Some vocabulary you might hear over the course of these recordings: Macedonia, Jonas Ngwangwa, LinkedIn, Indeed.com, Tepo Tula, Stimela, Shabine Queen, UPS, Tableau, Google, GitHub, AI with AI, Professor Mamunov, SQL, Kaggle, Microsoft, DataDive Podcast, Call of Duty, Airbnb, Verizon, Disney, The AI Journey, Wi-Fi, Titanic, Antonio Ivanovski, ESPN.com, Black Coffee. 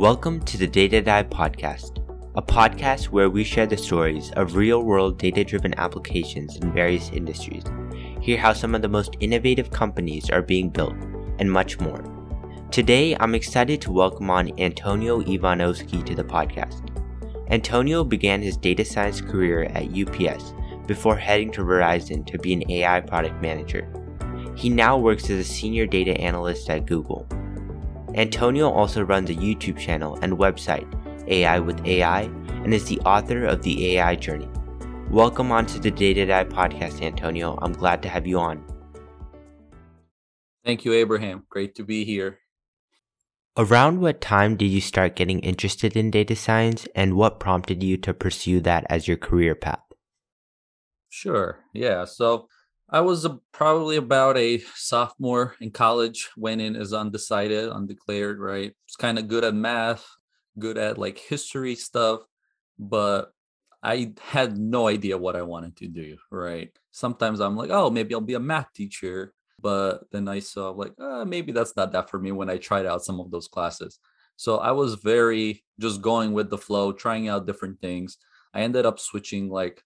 Welcome to the DataDive Podcast, a podcast where we share the stories of real-world data-driven applications in various industries, hear how some of the most innovative companies are being built, and much more. Today, I'm excited to welcome on Antonio Ivanovski to the podcast. Antonio began his data science career at UPS before heading to Verizon to be an AI product manager. He now works as a senior data analyst at Google. Antonio also runs a YouTube channel and website, AI with AI, and is the author of The AI Journey. Welcome onto the DataDive Podcast, Antonio. I'm glad to have you on. Thank you, Abraham. Great to be here. Around what time did you start getting interested in data science, and what prompted you to pursue that as your career path? Sure. Yeah. So I was probably about a sophomore in college, went in as undeclared, right? Was kind of good at math, good at like history stuff, but I had no idea what I wanted to do, right? Sometimes I'm like, oh, maybe I'll be a math teacher. But then I saw like, maybe that's not that for me when I tried out some of those classes. So I was very just going with the flow, trying out different things. I ended up switching like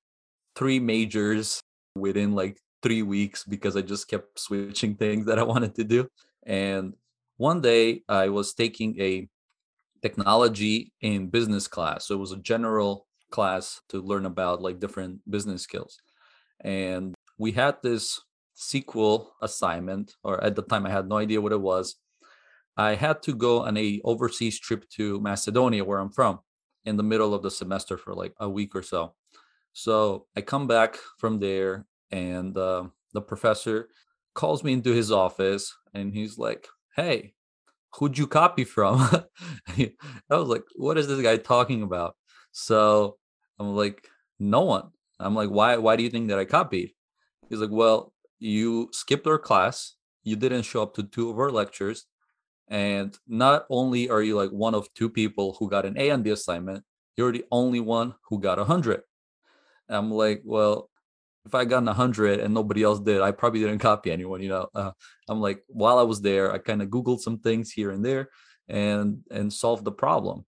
3 majors within like 3 weeks because I just kept switching things that I wanted to do. And one day I was taking a technology in business class. So it was a general class to learn about like different business skills. And we had this SQL assignment, or at the time I had no idea what it was. I had to go on an overseas trip to Macedonia, where I'm from, in the middle of the semester for like a week or so. So I come back from there. And the professor calls me into his office and he's like, hey, who'd you copy from? I was like, what is this guy talking about? So I'm like, no one. I'm like, why do you think that I copied? He's like, well, you skipped our class. You didn't show up to 2 of our lectures. And not only are you like one of 2 people who got an A on the assignment, you're the only one who got 100. And I'm like, well, if I got 100 and nobody else did, I probably didn't copy anyone, you know. I'm like, while I was there, I kind of Googled some things here and there and solved the problem.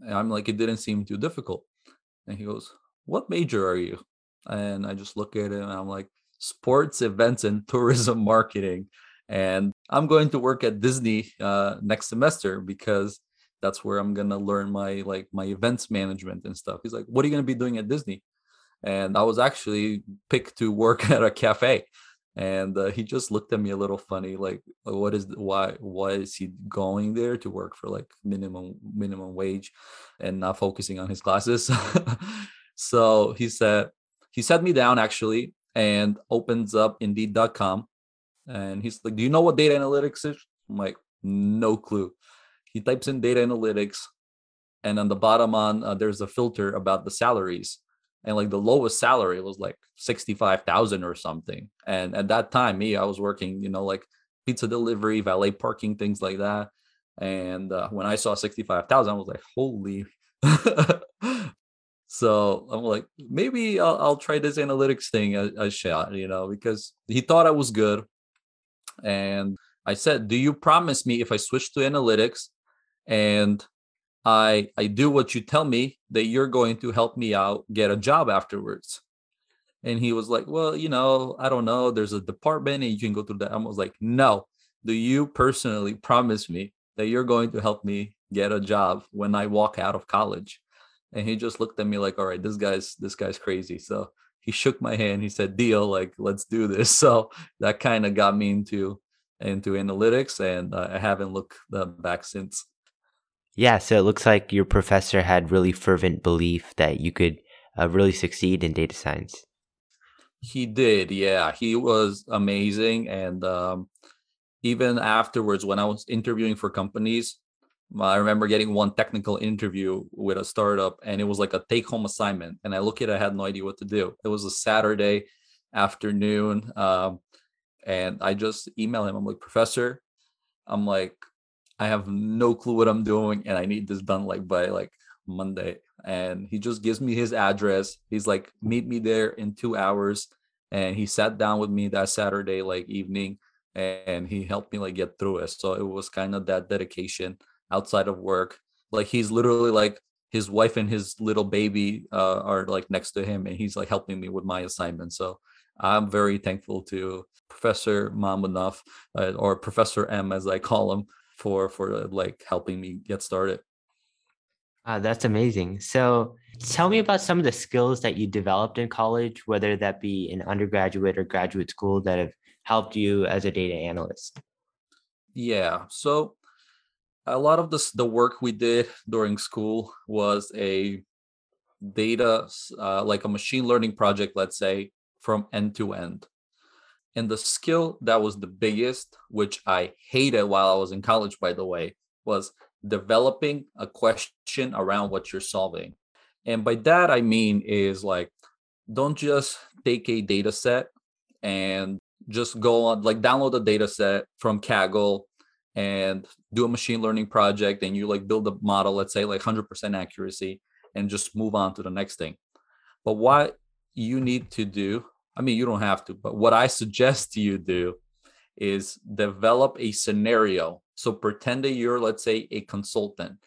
And I'm like, it didn't seem too difficult. And he goes, what major are you? And I just look at it and I'm like, sports, events, and tourism marketing. And I'm going to work at Disney next semester because that's where I'm going to learn my events management and stuff. He's like, what are you going to be doing at Disney? And I was actually picked to work at a cafe. And he just looked at me a little funny, like, why is he going there to work for like minimum wage and not focusing on his classes? So he sat me down actually and opens up Indeed.com. And he's like, do you know what data analytics is? I'm like, no clue. He types in data analytics. And on the bottom there's a filter about the salaries. And like the lowest salary was like $65,000 or something. And at that time, I was working, you know, like pizza delivery, valet parking, things like that. And when I saw $65,000, I was like, holy. So I'm like, maybe I'll try this analytics thing a shot, you know, because he thought I was good. And I said, do you promise me if I switch to analytics and I do what you tell me that you're going to help me out, get a job afterwards? And he was like, well, you know, I don't know. There's a department and you can go through that. I was like, no, do you personally promise me that you're going to help me get a job when I walk out of college? And he just looked at me like, all right, this guy's crazy. So he shook my hand. He said, deal, like, let's do this. So that kind of got me into analytics, and I haven't looked back since. Yeah, so it looks like your professor had really fervent belief that you could really succeed in data science. He did, yeah. He was amazing. And even afterwards, when I was interviewing for companies, I remember getting one technical interview with a startup, and it was like a take-home assignment. And I look at it, I had no idea what to do. It was a Saturday afternoon, and I just emailed him. I'm like, Professor, I have no clue what I'm doing, and I need this done like by like Monday. And he just gives me his address. He's like, meet me there in 2 hours. And he sat down with me that Saturday like evening, and he helped me like get through it. So it was kind of that dedication outside of work Like he's literally like his wife and his little baby are like next to him, and he's like helping me with my assignment. So I'm very thankful to Professor Mamunov, or Professor M as I call him, for like helping me get started. That's amazing. So tell me about some of the skills that you developed in college, whether that be in undergraduate or graduate school, that have helped you as a data analyst. Yeah. So a lot of the work we did during school was a data, like a machine learning project, let's say, from end to end. And the skill that was the biggest, which I hated while I was in college, by the way, was developing a question around what you're solving. And by that, I mean is like, don't just take a data set and just go on, like download a data set from Kaggle and do a machine learning project. And you like build a model, let's say like 100% accuracy, and just move on to the next thing. But what you need to do, I mean, you don't have to, but what I suggest you do is develop a scenario. So pretend that you're, let's say, a consultant,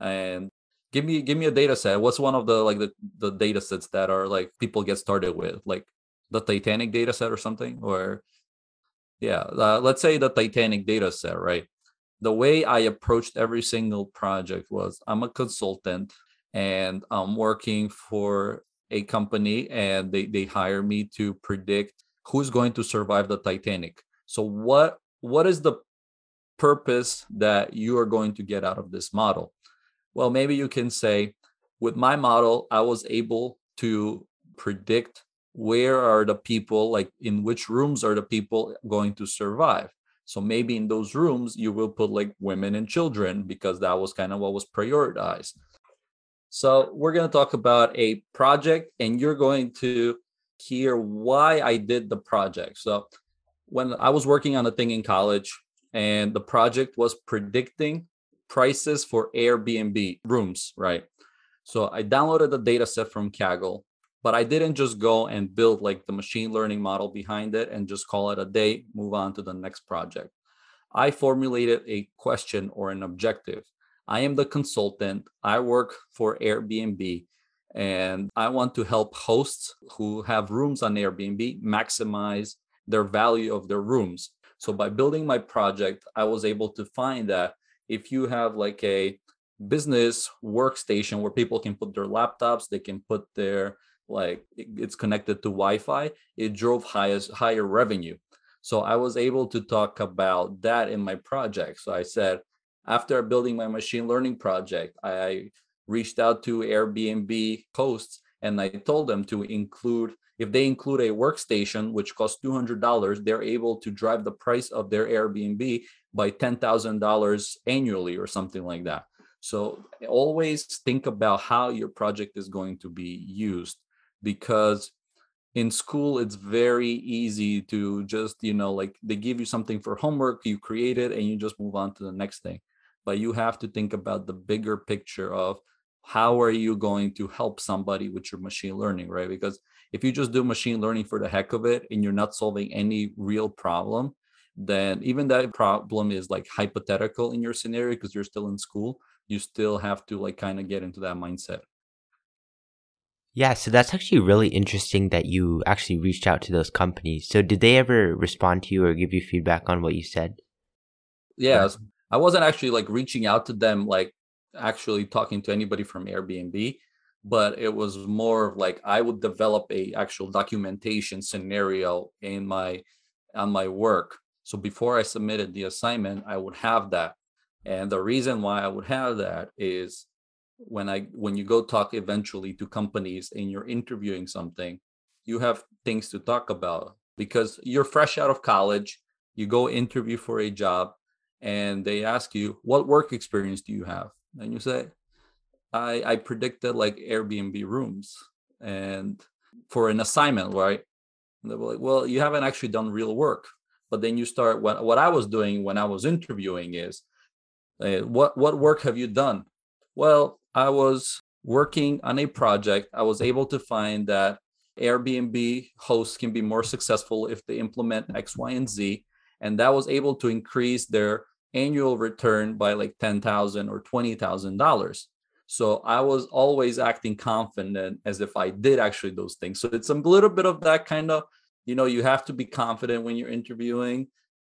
and give me a data set. What's one of the data sets that are like people get started with, like the Titanic data set or something? Or yeah, let's say the Titanic data set, right? The way I approached every single project was I'm a consultant and I'm working for a company, and they hire me to predict who's going to survive the Titanic. So what is the purpose that you are going to get out of this model? Well, maybe you can say, with my model, I was able to predict where are the people, like in which rooms are the people going to survive. So maybe in those rooms, you will put like women and children, because that was kind of what was prioritized. So we're going to talk about a project, and you're going to hear why I did the project. So when I was working on a thing in college, and the project was predicting prices for Airbnb rooms, right? So I downloaded the data set from Kaggle, but I didn't just go and build like the machine learning model behind it and just call it a day, move on to the next project. I formulated a question or an objective. I am the consultant. I work for Airbnb, and I want to help hosts who have rooms on Airbnb maximize their value of their rooms. So by building my project, I was able to find that if you have like a business workstation where people can put their laptops, they can put their, like it's connected to Wi-Fi, it drove higher revenue. So I was able to talk about that in my project. So I said, after building my machine learning project, I reached out to Airbnb hosts and I told them to include, if they include a workstation, which costs $200, they're able to drive the price of their Airbnb by $10,000 annually or something like that. So always think about how your project is going to be used, because in school, it's very easy to just, like they give you something for homework, you create it and you just move on to the next thing. But you have to think about the bigger picture of how are you going to help somebody with your machine learning, right? Because if you just do machine learning for the heck of it and you're not solving any real problem, then even that problem is like hypothetical in your scenario because you're still in school. You still have to like kind of get into that mindset. Yeah, so that's actually really interesting that you actually reached out to those companies. So did they ever respond to you or give you feedback on what you said? Yes. I wasn't actually like reaching out to them, like actually talking to anybody from Airbnb. But it was more of like I would develop a actual documentation scenario in on my work. So before I submitted the assignment, I would have that. And the reason why I would have that is when you go talk eventually to companies and you're interviewing something, you have things to talk about because you're fresh out of college, you go interview for a job, and they ask you, what work experience do you have? And you say, I predicted like Airbnb rooms and for an assignment, right? And they were like, well, you haven't actually done real work. But then you start, what I was doing when I was interviewing is, what work have you done? Well, I was working on a project. I was able to find that Airbnb hosts can be more successful if they implement X, Y, and Z. And that was able to increase their annual return by like $10,000 or $20,000. So I was always acting confident as if I did actually those things. So it's a little bit of that kind of, you know, you have to be confident when you're interviewing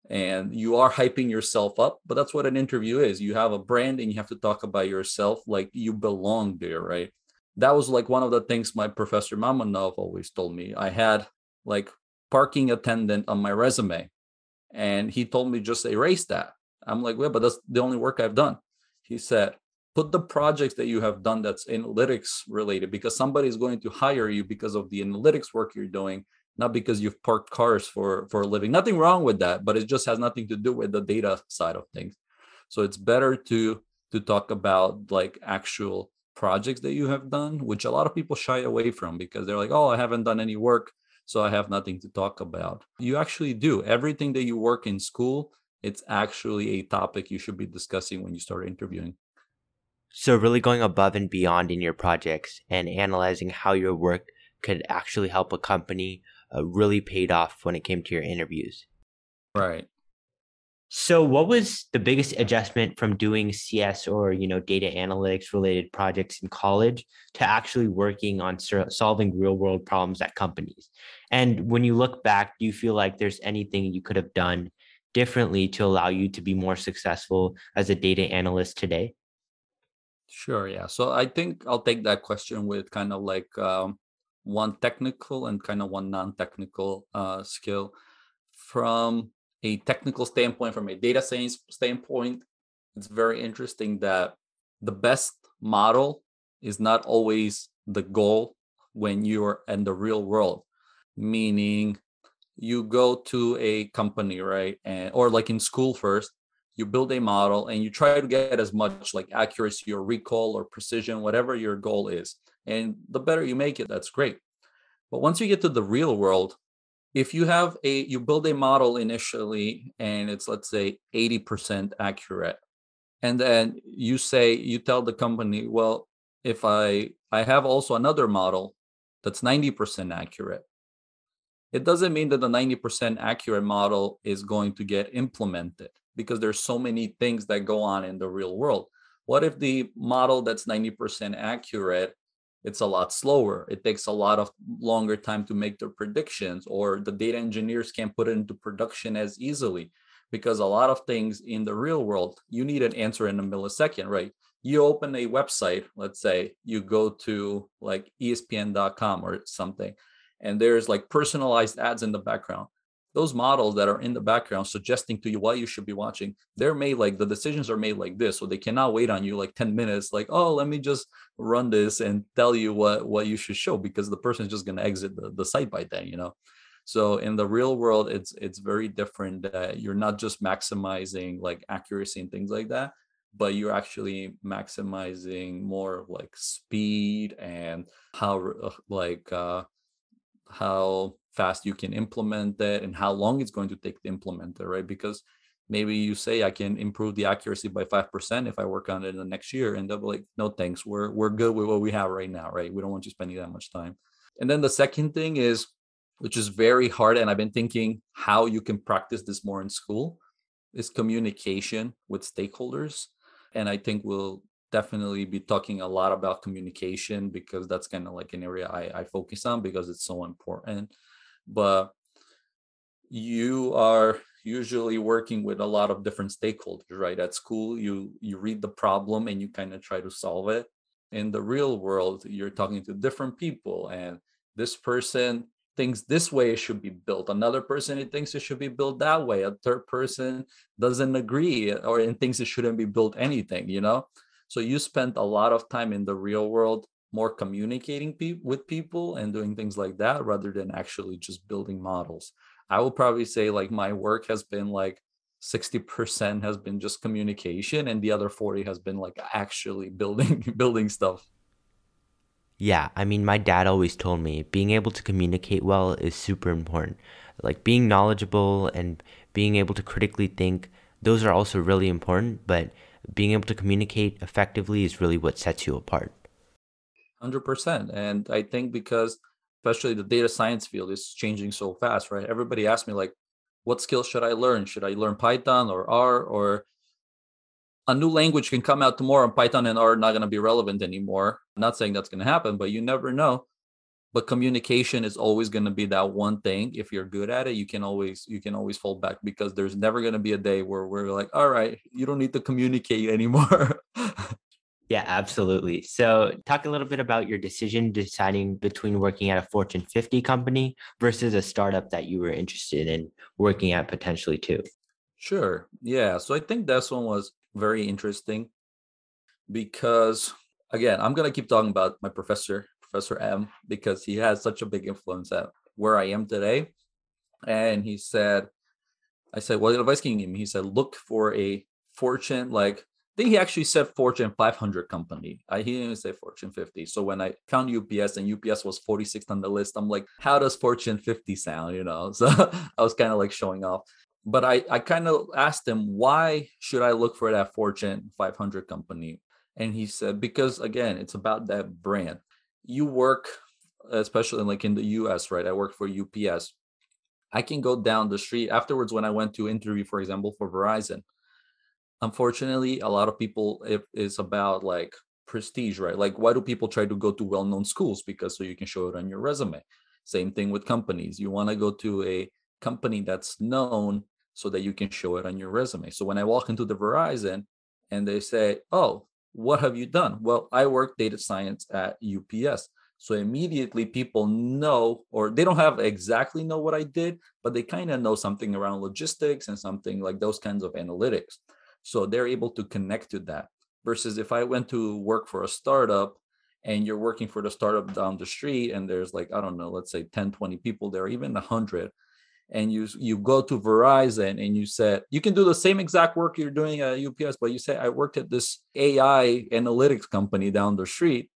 and you are hyping yourself up, but that's what an interview is. You have a brand and you have to talk about yourself like you belong there, right? That was like one of the things my Professor Mamunov always told me. I had like parking attendant on my resume and he told me just erase that. I'm like, well, but that's the only work I've done. He said, put the projects that you have done that's analytics related, because somebody is going to hire you because of the analytics work you're doing, not because you've parked cars for a living. Nothing wrong with that, but it just has nothing to do with the data side of things. So it's better to talk about like actual projects that you have done, which a lot of people shy away from because they're like, oh, I haven't done any work, so I have nothing to talk about. You actually do. Everything that you work in school, it's actually a topic you should be discussing when you start interviewing. So really going above and beyond in your projects and analyzing how your work could actually help a company really paid off when it came to your interviews. Right. So what was the biggest adjustment from doing CS or, you know, data analytics related projects in college to actually working on solving real world problems at companies? And when you look back, do you feel like there's anything you could have done differently to allow you to be more successful as a data analyst today? Sure. Yeah. So I think I'll take that question with kind of like one technical and kind of one non-technical skill. From a technical standpoint, from a data science standpoint, it's very interesting that the best model is not always the goal when you're in the real world, meaning you go to a company, right? And, or like in school first, you build a model and you try to get as much like accuracy or recall or precision, whatever your goal is. And the better you make it, that's great. But once you get to the real world, if you have you build a model initially and it's, let's say, 80% accurate. And then you tell the company, well, if I have also another model that's 90% accurate, it doesn't mean that the 90% accurate model is going to get implemented because there's so many things that go on in the real world. What if the model that's 90% accurate, it's a lot slower. It takes a lot of longer time to make their predictions, or the data engineers can't put it into production as easily because a lot of things in the real world, you need an answer in a millisecond, right? You open a website, let's say you go to like ESPN.com or something, and there's like personalized ads in the background. Those models that are in the background suggesting to you what you should be watching, they're made like, the decisions are made like this. So they cannot wait on you like 10 minutes, like, oh, let me just run this and tell you what you should show, because the person is just going to exit the site by then, you know? So in the real world, it's very different that you're not just maximizing like accuracy and things like that, but you're actually maximizing more of like speed and how fast you can implement that and how long it's going to take to implement it, right? Because maybe you say, I can improve the accuracy by 5% if I work on it in the next year, and they'll be like, no, thanks. We're good with what we have right now, right? We don't want you spending that much time. And then the second thing is, which is very hard, and I've been thinking how you can practice this more in school, is communication with stakeholders. And I think we'll definitely be talking a lot about communication because that's kind of like an area I focus on because it's so important. But you are usually working with a lot of different stakeholders, right? At school, you read the problem and you kind of try to solve it. In the real world, you're talking to different people, and this person thinks this way it should be built. Another person, it thinks it should be built that way. A third person doesn't agree and thinks it shouldn't be built anything, you know? So you spend a lot of time in the real world more communicating with people and doing things like that rather than actually just building models. I would probably say like my work has been like 60% has been just communication and the other 40 has been like actually building stuff. Yeah, I mean, my dad always told me being able to communicate well is super important. Like being knowledgeable and being able to critically think, those are also really important, but being able to communicate effectively is really what sets you apart. 100%. And I think because especially the data science field is changing so fast, right? Everybody asks me like, what skills should I learn? Should I learn Python or R or a new language can come out tomorrow and Python and R are not going to be relevant anymore. I'm not saying that's going to happen, but you never know. But communication is always going to be that one thing. If you're good at it, you can always fall back, because there's never going to be a day where we're like, all right, you don't need to communicate anymore. Yeah, absolutely. So talk a little bit about your decision deciding between working at a Fortune 50 company versus a startup that you were interested in working at potentially too. Sure. Yeah. So I think this one was very interesting because, again, I'm going to keep talking about my Professor M, because he has such a big influence at where I am today. And he said, I said, what advice can you give me? He said, look for a Fortune, like, I think he actually said Fortune 500 company. He didn't even say Fortune 50. So when I found UPS and UPS was 46th on the list, I'm like, how does Fortune 50 sound? You know, so I was kind of like showing off. But I kind of asked him, why should I look for that Fortune 500 company? And he said, because again, it's about that brand. You work, especially like in the US, right? I work for UPS. I can go down the street afterwards when I went to interview, for example, for Verizon. Unfortunately, a lot of people, it's about like prestige, right? Like, why do people try to go to well-known schools? Because so you can show it on your resume. Same thing with companies. You want to go to a company that's known so that you can show it on your resume. So when I walk into the Verizon and they say, oh, what have you done? Well, I work data science at UPS. So immediately people know, or they don't have exactly know what I did, but they kind of know something around logistics and something like those kinds of analytics. So they're able to connect to that. Versus if I went to work for a startup and you're working for the startup down the street and there's like, I don't know, let's say 10, 20 people there, even 100. And you go to Verizon and you said, you can do the same exact work you're doing at UPS, but you say, I worked at this AI analytics company down the street.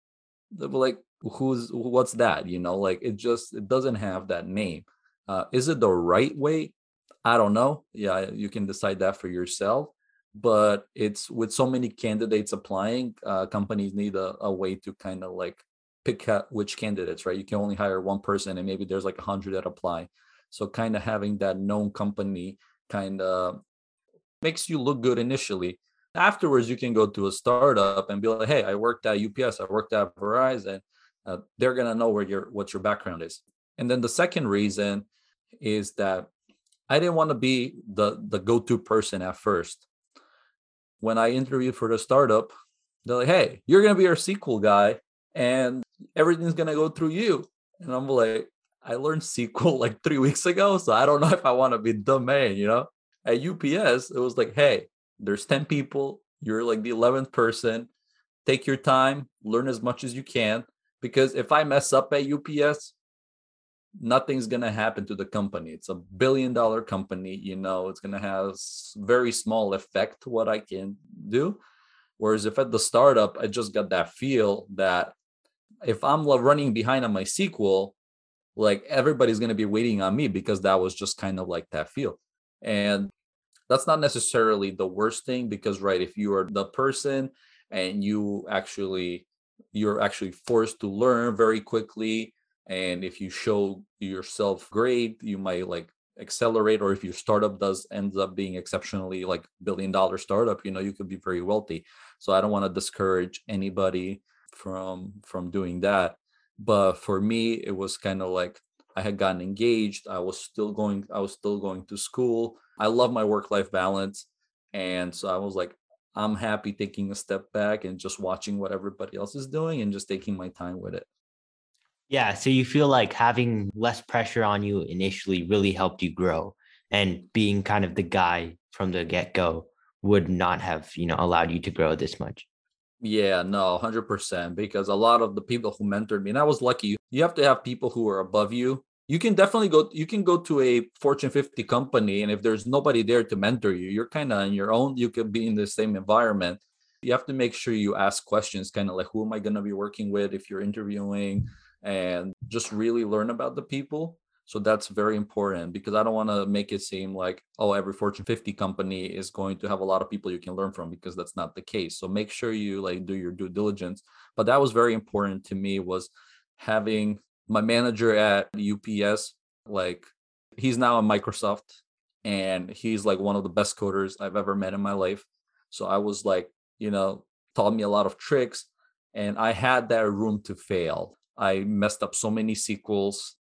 They'll be like, what's that? You know, like it doesn't have that name. Is it the right way? I don't know. Yeah, you can decide that for yourself. But it's with so many candidates applying, companies need a way to kind of like pick out which candidates, right? You can only hire one person and maybe there's like 100 that apply. So kind of having that known company kind of makes you look good initially. Afterwards, you can go to a startup and be like, hey, I worked at UPS, I worked at Verizon. They're going to know what your background is. And then the second reason is that I didn't want to be the go-to person at first. When I interviewed for the startup, they're like, hey, you're going to be our SQL guy and everything's going to go through you. And I'm like, I learned SQL like 3 weeks ago, so I don't know if I want to be the man, you know? At UPS, it was like, hey, there's 10 people. You're like the 11th person. Take your time, learn as much as you can. Because if I mess up at UPS, nothing's going to happen to the company. It's a $1 billion company, you know, it's going to have very small effect to what I can do. Whereas if at the startup, I just got that feel that if I'm running behind on my SQL, like everybody's going to be waiting on me, because that was just kind of like that feel. And that's not necessarily the worst thing, because right, if you are the person and you're actually forced to learn very quickly, and if you show yourself great, you might like accelerate. Or if your startup ends up being exceptionally like $1 billion startup, you know, you could be very wealthy. So I don't want to discourage anybody from doing that. But for me, it was kind of like I had gotten engaged. I was still going to school. I love my work-life balance. And so I was like, I'm happy taking a step back and just watching what everybody else is doing and just taking my time with it. Yeah. So you feel like having less pressure on you initially really helped you grow, and being kind of the guy from the get-go would not have, you know, allowed you to grow this much. Yeah, no, 100%. Because a lot of the people who mentored me, and I was lucky, you have to have people who are above you. You can definitely go to a Fortune 50 company, and if there's nobody there to mentor you, you're kind of on your own. You could be in the same environment. You have to make sure you ask questions, kind of like, who am I going to be working with if you're interviewing? And just really learn about the people. So that's very important, because I don't want to make it seem like, oh, every Fortune 50 company is going to have a lot of people you can learn from, because that's not the case. So make sure you like do your due diligence. But that was very important to me, was having my manager at UPS, like he's now at Microsoft and he's like one of the best coders I've ever met in my life. So I was like, you know, taught me a lot of tricks, and I had that room to fail. I messed up so many sequels.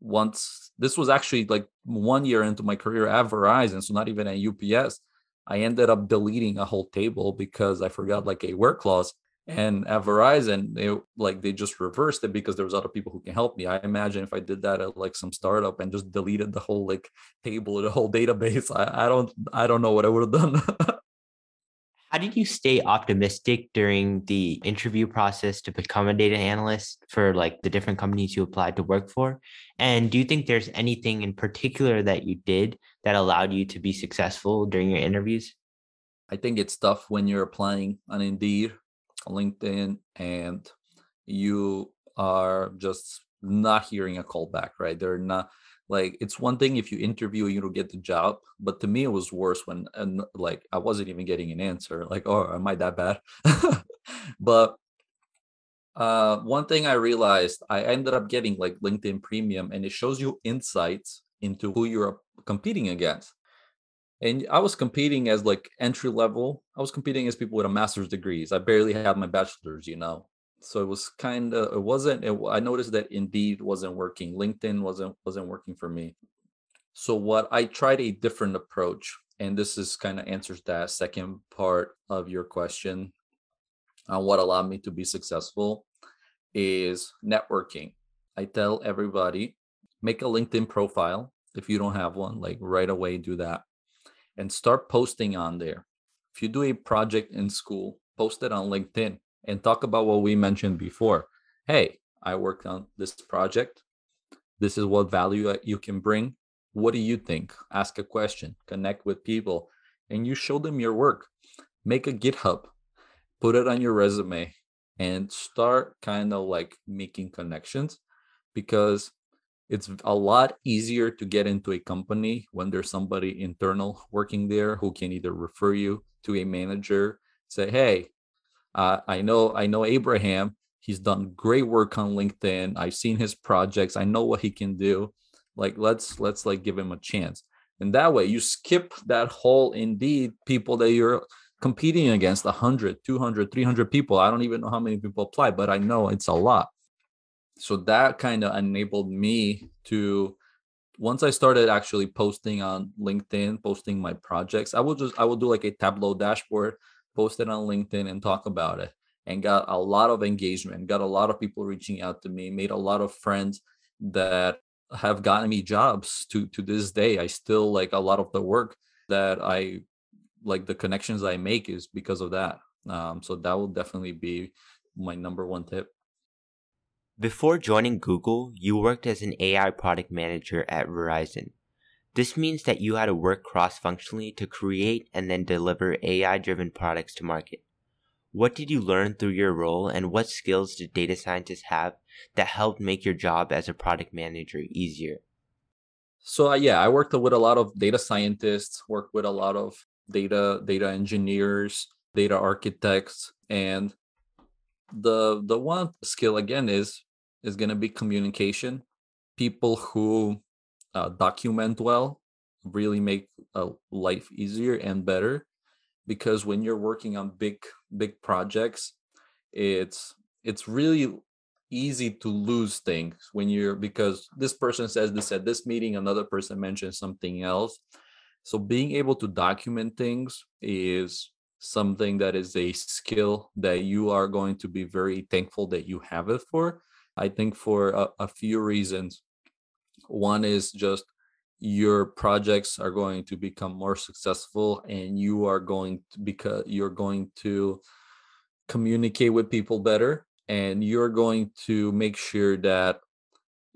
Once, this was actually like 1 year into my career at Verizon, so not even at UPS, I ended up deleting a whole table because I forgot like a where clause. And at Verizon, they just reversed it because there was other people who can help me. I imagine if I did that at like some startup and just deleted the whole like table, the whole database, I don't know what I would have done. How did you stay optimistic during the interview process to become a data analyst for like the different companies you applied to work for? And do you think there's anything in particular that you did that allowed you to be successful during your interviews? I think it's tough when you're applying on Indeed, LinkedIn, and you are just not hearing a call back, right? They're not like, it's one thing if you interview, you don't get the job, but to me, it was worse when, and like, I wasn't even getting an answer. Like, oh, am I that bad? But one thing I realized, I ended up getting like LinkedIn Premium, and it shows you insights into who you're competing against. And I was competing as like entry level. I was competing as people with a master's degrees. I barely had my bachelor's, you know. So it was kind of, I noticed that Indeed wasn't working. LinkedIn wasn't working for me. So what I tried a different approach, and this is kind of answers that second part of your question on what allowed me to be successful, is networking. I tell everybody, make a LinkedIn profile. If you don't have one, like right away, do that. And start posting on there. If you do a project in school, post it on LinkedIn and talk about what we mentioned before. Hey, I worked on this project. This is what value you can bring. What do you think? Ask a question, connect with people, and you show them your work. Make a GitHub, put it on your resume, and start kind of like making connections, because it's a lot easier to get into a company when there's somebody internal working there who can either refer you to a manager, say, hey, I know Abraham, he's done great work on LinkedIn. I've seen his projects. I know what he can do. Like, let's like give him a chance. And that way you skip that whole Indeed people that you're competing against, 100, 200, 300 people. I don't even know how many people apply, but I know it's a lot. So that kind of enabled me to, once I started actually posting on LinkedIn, posting my projects, I would do like a Tableau dashboard, post it on LinkedIn and talk about it, and got a lot of engagement, got a lot of people reaching out to me, made a lot of friends that have gotten me jobs to this day. I still like a lot of the work that I, like the connections I make is because of that. So that will definitely be my number one tip. Before joining Google, you worked as an AI product manager at Verizon. This means that you had to work cross-functionally to create and then deliver AI-driven products to market. What did you learn through your role, and what skills did data scientists have that helped make your job as a product manager easier? So I worked with a lot of data scientists, worked with a lot of data engineers, data architects, and the one skill again is going to be communication. People who document well really make life easier and better, because when you're working on big projects, it's really easy to lose things because this person says this at this meeting, another person mentions something else. So being able to document things is something that is a skill that you are going to be very thankful that you have it for. I think for a few reasons. One is just your projects are going to become more successful, and you're going to communicate with people better, and you're going to make sure that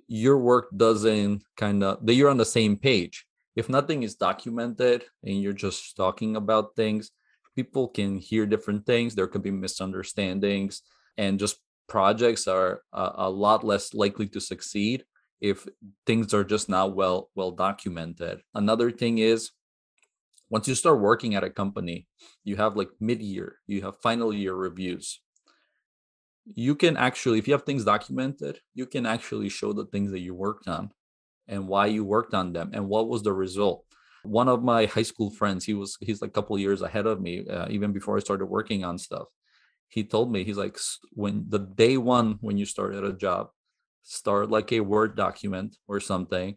your work that you're on the same page. If nothing is documented and you're just talking about things, people can hear different things. There could be misunderstandings, and just projects are a lot less likely to succeed if things are just not well documented. Another thing is, once you start working at a company, you have like mid-year, you have final year reviews. You can actually, if you have things documented, you can actually show the things that you worked on and why you worked on them and what was the result. One of my high school friends, he's like a couple of years ahead of me, even before I started working on stuff. He told me, he's like, when the day one, when you start at a job, start like a Word document or something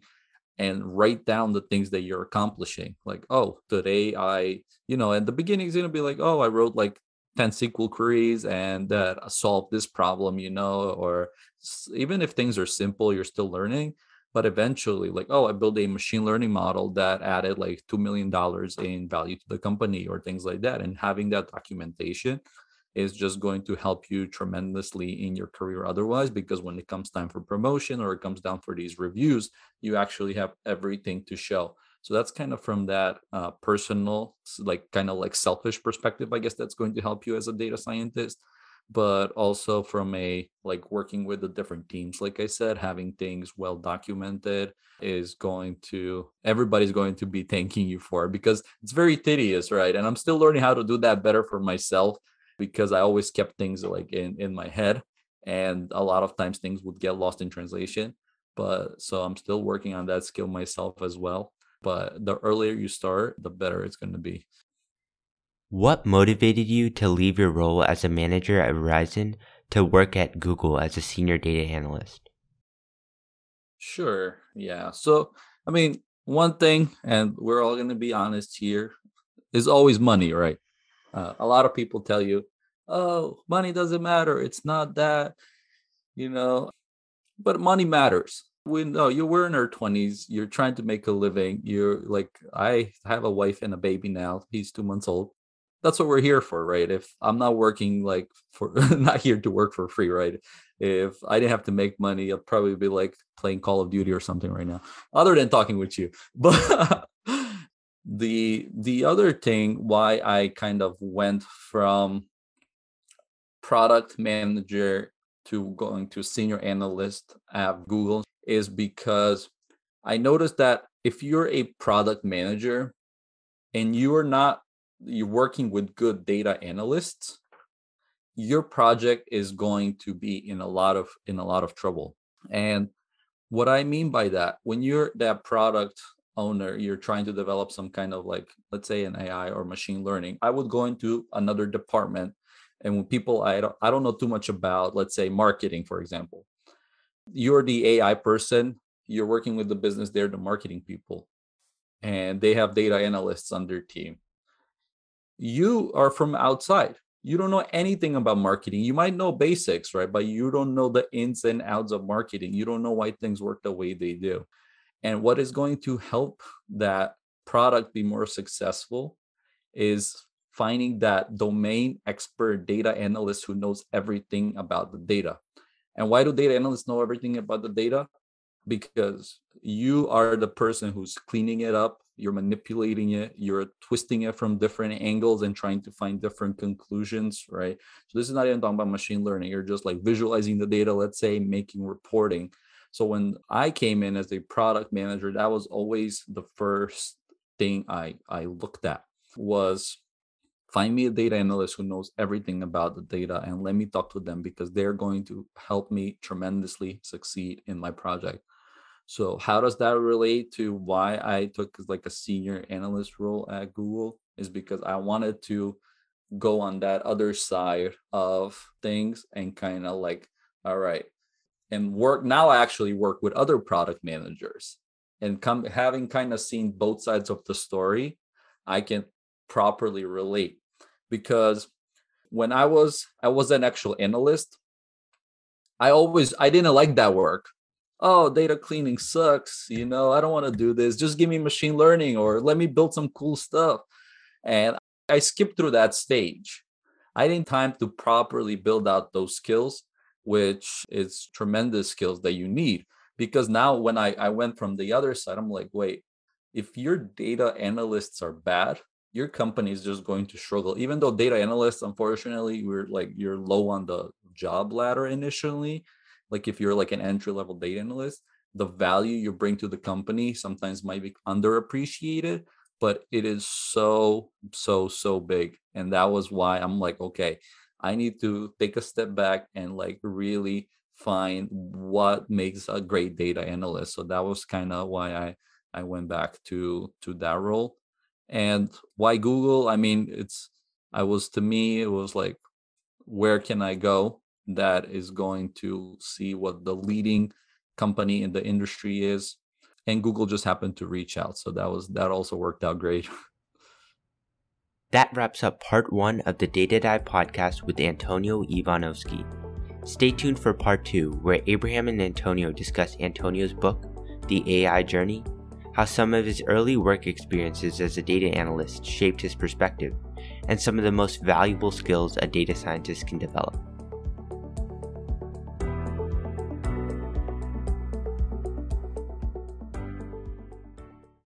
and write down the things that you're accomplishing. Like, oh, today I, at the beginning, it's going to be like, oh, I wrote like 10 SQL queries and that solved this problem, or even if things are simple, you're still learning. But eventually, like, oh, I built a machine learning model that added like $2 million in value to the company or things like that. And having that documentation is just going to help you tremendously in your career otherwise, because when it comes time for promotion or it comes down for these reviews, you actually have everything to show. So that's kind of from that personal, like kind of like selfish perspective, I guess that's going to help you as a data scientist, but also from a like working with the different teams. Like I said, having things well documented is going to, everybody's going to be thanking you for it because it's very tedious, right? And I'm still learning how to do that better for myself because I always kept things like in my head and a lot of times things would get lost in translation. But so I'm still working on that skill myself as well. But the earlier you start, the better it's going to be. What motivated you to leave your role as a manager at Verizon to work at Google as a senior data analyst? Sure. Yeah. So, I mean, one thing, and we're all going to be honest here, is always money, right? A lot of people tell you, oh, money doesn't matter. It's not that, but money matters. We know we're in our 20s, you're trying to make a living. You're like, I have a wife and a baby now. He's 2 months old. That's what we're here for, right? If I'm not working like for not here to work for free, right? If I didn't have to make money, I'd probably be like playing Call of Duty or something right now, other than talking with you. But the other thing why I kind of went from product manager to going to senior analyst at Google is because I noticed that if you're a product manager and you're working with good data analysts, your project is going to be in a lot of trouble. And what I mean by that, when you're that product owner, you're trying to develop some kind of like, let's say an AI or machine learning, I would go into another department. And when people, I don't know too much about, let's say marketing, for example, you're the AI person, you're working with the business, they're the marketing people, and they have data analysts on their team. You are from outside. You don't know anything about marketing. You might know basics, right? But you don't know the ins and outs of marketing. You don't know why things work the way they do. And what is going to help that product be more successful is finding that domain expert data analyst who knows everything about the data. And why do data analysts know everything about the data? Because you are the person who's cleaning it up, you're manipulating it, you're twisting it from different angles and trying to find different conclusions, right? So this is not even talking about machine learning. You're just like visualizing the data, let's say, making reporting. So when I came in as a product manager, that was always the first thing I looked at was, find me a data analyst who knows everything about the data and let me talk to them because they're going to help me tremendously succeed in my project. So how does that relate to why I took like a senior analyst role at Google is because I wanted to go on that other side of things and kind of like, all right, and work. Now I actually work with other product managers and having kind of seen both sides of the story, I can properly relate because when I was an actual analyst, I didn't like that work. Oh, data cleaning sucks. I don't want to do this. Just give me machine learning or let me build some cool stuff. And I skipped through that stage. I didn't have time to properly build out those skills, which is tremendous skills that you need. Because now when I went from the other side, I'm like, wait, if your data analysts are bad, your company is just going to struggle. Even though data analysts, unfortunately, you're low on the job ladder initially. Like if you're like an entry-level data analyst, the value you bring to the company sometimes might be underappreciated, but it is so, so, so big. And that was why I'm like, okay, I need to take a step back and like really find what makes a great data analyst. So that was kind of why I I went back to that role. And why Google? I mean, it was like, where can I go that is going to see what the leading company in the industry is? And Google just happened to reach out. So that also worked out great. That wraps up part 1 of the Data Dive podcast with Antonio Ivanovski. Stay tuned for part 2, where Abraham and Antonio discuss Antonio's book, The AI Journey, how some of his early work experiences as a data analyst shaped his perspective, and some of the most valuable skills a data scientist can develop.